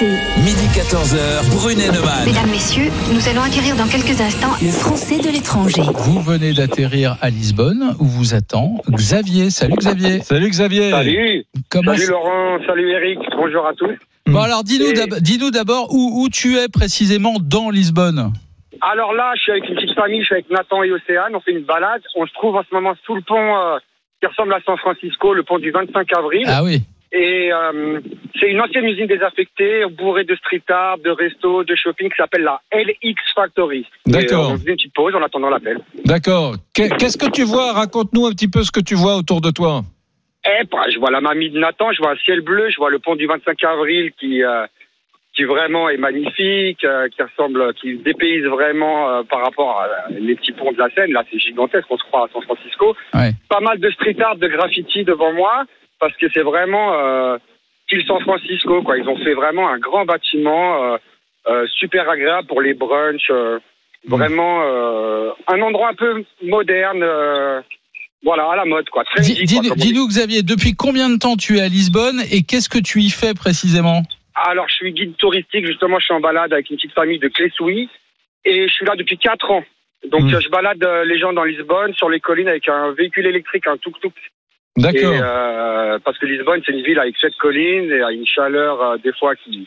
RMC. Midi 14h, Brunet Neumann. Mesdames, messieurs, nous allons acquérir dans quelques instants le français de l'étranger. Vous venez d'atterrir à Lisbonne, où vous attend Xavier. Salut Xavier. Salut Xavier. Salut. Salut Laurent, salut Éric, bonjour à tous. Bon alors, dis-nous d'abord où tu es précisément dans Lisbonne. Alors là, je suis avec une petite famille, je suis avec Nathan et Océane, on fait une balade. On se trouve en ce moment sous le pont qui ressemble à San Francisco, le pont du 25 avril. Ah oui. Et c'est une ancienne usine désaffectée, bourrée de street art, de restos, de shopping, qui s'appelle la LX Factory. D'accord. Et, on faisait une petite pause en attendant l'appel. D'accord. Qu'est-ce que tu vois? Raconte-nous un petit peu ce que tu vois autour de toi. Eh bah, je vois la mamie de Nathan, je vois un ciel bleu, je vois le pont du 25 avril qui vraiment est magnifique, qui dépayse vraiment par rapport à les petits ponts de la Seine. Là, c'est gigantesque, on se croit à San Francisco. Ouais. Pas mal de street art, de graffiti devant moi, parce que c'est vraiment style San Francisco, quoi. Ils ont fait vraiment un grand bâtiment super agréable pour les brunchs. Vraiment un endroit un peu moderne, voilà, à la mode, quoi. Très Dis-nous, Xavier, depuis combien de temps tu es à Lisbonne et qu'est-ce que tu y fais précisément ? Alors, je suis guide touristique, justement, je suis en balade avec une petite famille de Clé-Souilly et je suis là depuis 4 ans. Donc, je balade les gens dans Lisbonne, sur les collines, avec un véhicule électrique, un tuk-tuk. D'accord. Et, parce que Lisbonne, c'est une ville avec 7 collines et a une chaleur, des fois, qui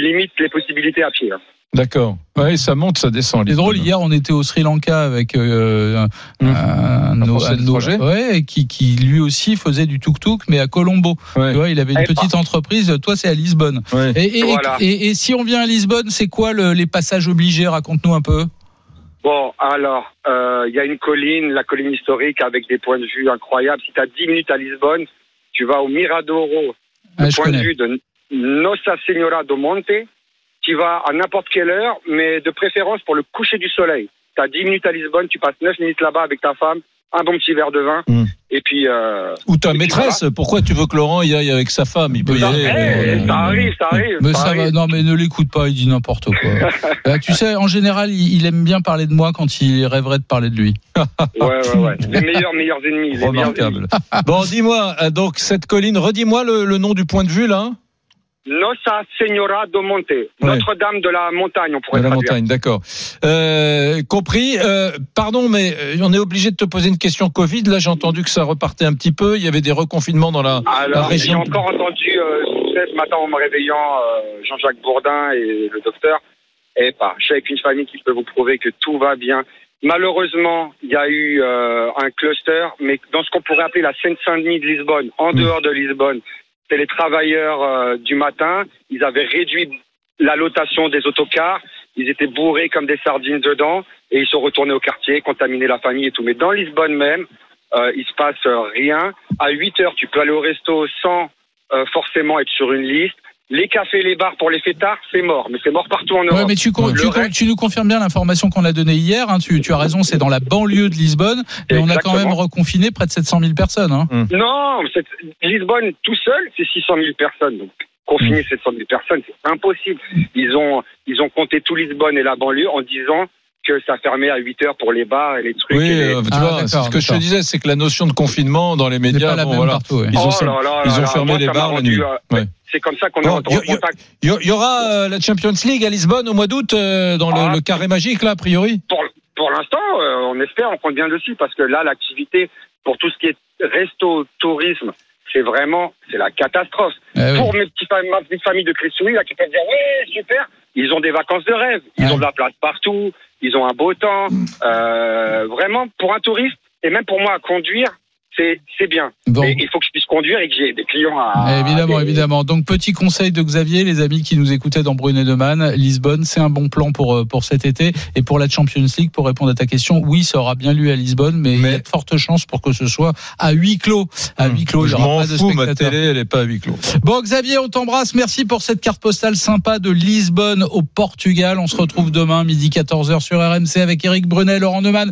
limite les possibilités à pied. Hein. D'accord. Oui, ça monte, ça descend. C'est drôle, hier, on était au Sri Lanka avec un français ouais, qui lui aussi faisait du tuk-tuk, mais à Colombo. Ouais. Tu vois, il avait une petite entreprise. Toi, c'est à Lisbonne. Ouais. Voilà. Et si on vient à Lisbonne, c'est quoi les passages obligés? Raconte-nous un peu. Bon, alors, il y a une colline, la colline historique, avec des points de vue incroyables. Si tu as 10 minutes à Lisbonne, tu vas au Miradouro, de vue de Nossa Senhora do Monte. Tu vas à n'importe quelle heure, mais de préférence pour le coucher du soleil. Tu as 10 minutes à Lisbonne, tu passes 9 minutes là-bas avec ta femme, un bon petit verre de vin, et puis... Ou ta maîtresse, pourquoi tu veux que Laurent y aille avec sa femme? Il peut y aller... Ça arrive. Mais ça arrive. Non, mais ne l'écoute pas, il dit n'importe quoi. Tu sais, en général, il aime bien parler de moi quand il rêverait de parler de lui. ouais. Les meilleurs ennemis. Remarquable. Bon, dis-moi, donc, cette colline, redis-moi le nom du point de vue, là. Nossa Senhora do Monte, Notre-Dame de la montagne, on pourrait dire. Montagne, d'accord. Compris. Pardon, mais on est obligé de te poser une question Covid. Là, j'ai entendu que ça repartait un petit peu. Il y avait des reconfinements dans la région. J'ai encore entendu ce matin en me réveillant Jean-Jacques Bourdin et le docteur. Je suis avec une famille qui peut vous prouver que tout va bien. Malheureusement, il y a eu un cluster, mais dans ce qu'on pourrait appeler la Seine-Saint-Denis de Lisbonne, en dehors de Lisbonne. C'est les travailleurs du matin, ils avaient réduit la lotation des autocars, ils étaient bourrés comme des sardines dedans et ils sont retournés au quartier, contaminés la famille et tout. Mais dans Lisbonne même, il se passe rien. À 8 heures, tu peux aller au resto sans forcément être sur une liste. Les cafés, les bars pour les fêtards, c'est mort. Mais c'est mort partout en Europe. Ouais, mais tu nous confirmes bien l'information qu'on a donnée hier. Hein, tu as raison, c'est dans la banlieue de Lisbonne. Mais on a quand même reconfiné près de 700 000 personnes. Hein. Non, Lisbonne tout seul, c'est 600 000 personnes. Donc, confiner 700 000 personnes, c'est impossible. Ils ont compté tout Lisbonne et la banlieue en disant que ça fermait à 8 heures pour les bars et les trucs. Oui, tu vois, c'est ce que je te disais, c'est que la notion de confinement dans les médias, ils ont fermé les bars la nuit. C'est comme ça qu'on est en contact. Il y aura la Champions League à Lisbonne au mois d'août, dans le carré magique, là, a priori. Pour l'instant, on espère, on compte bien dessus, parce que là, l'activité, pour tout ce qui est resto, tourisme, c'est la catastrophe. Pour ma petite famille de Clé-Souilly, là, qui peuvent dire, oui, super, ils ont des vacances de rêve, ils ont de la place partout, ils ont un beau temps. Vraiment, pour un touriste, et même pour moi, à conduire, c'est bien. Bon. Il faut que je puisse conduire et que j'ai des clients à... Évidemment. Donc, petit conseil de Xavier, les amis qui nous écoutaient dans Brunet Neumann, Lisbonne, c'est un bon plan pour cet été. Et pour la Champions League, pour répondre à ta question, oui, ça aura bien lieu à Lisbonne, mais il y a de fortes chances pour que ce soit à huis clos. Je m'en fous, ma télé, elle n'est pas à huis clos. Bon, Xavier, on t'embrasse. Merci pour cette carte postale sympa de Lisbonne au Portugal. On se retrouve demain, midi 14h sur RMC avec Éric Brunet, Laurent Neumann.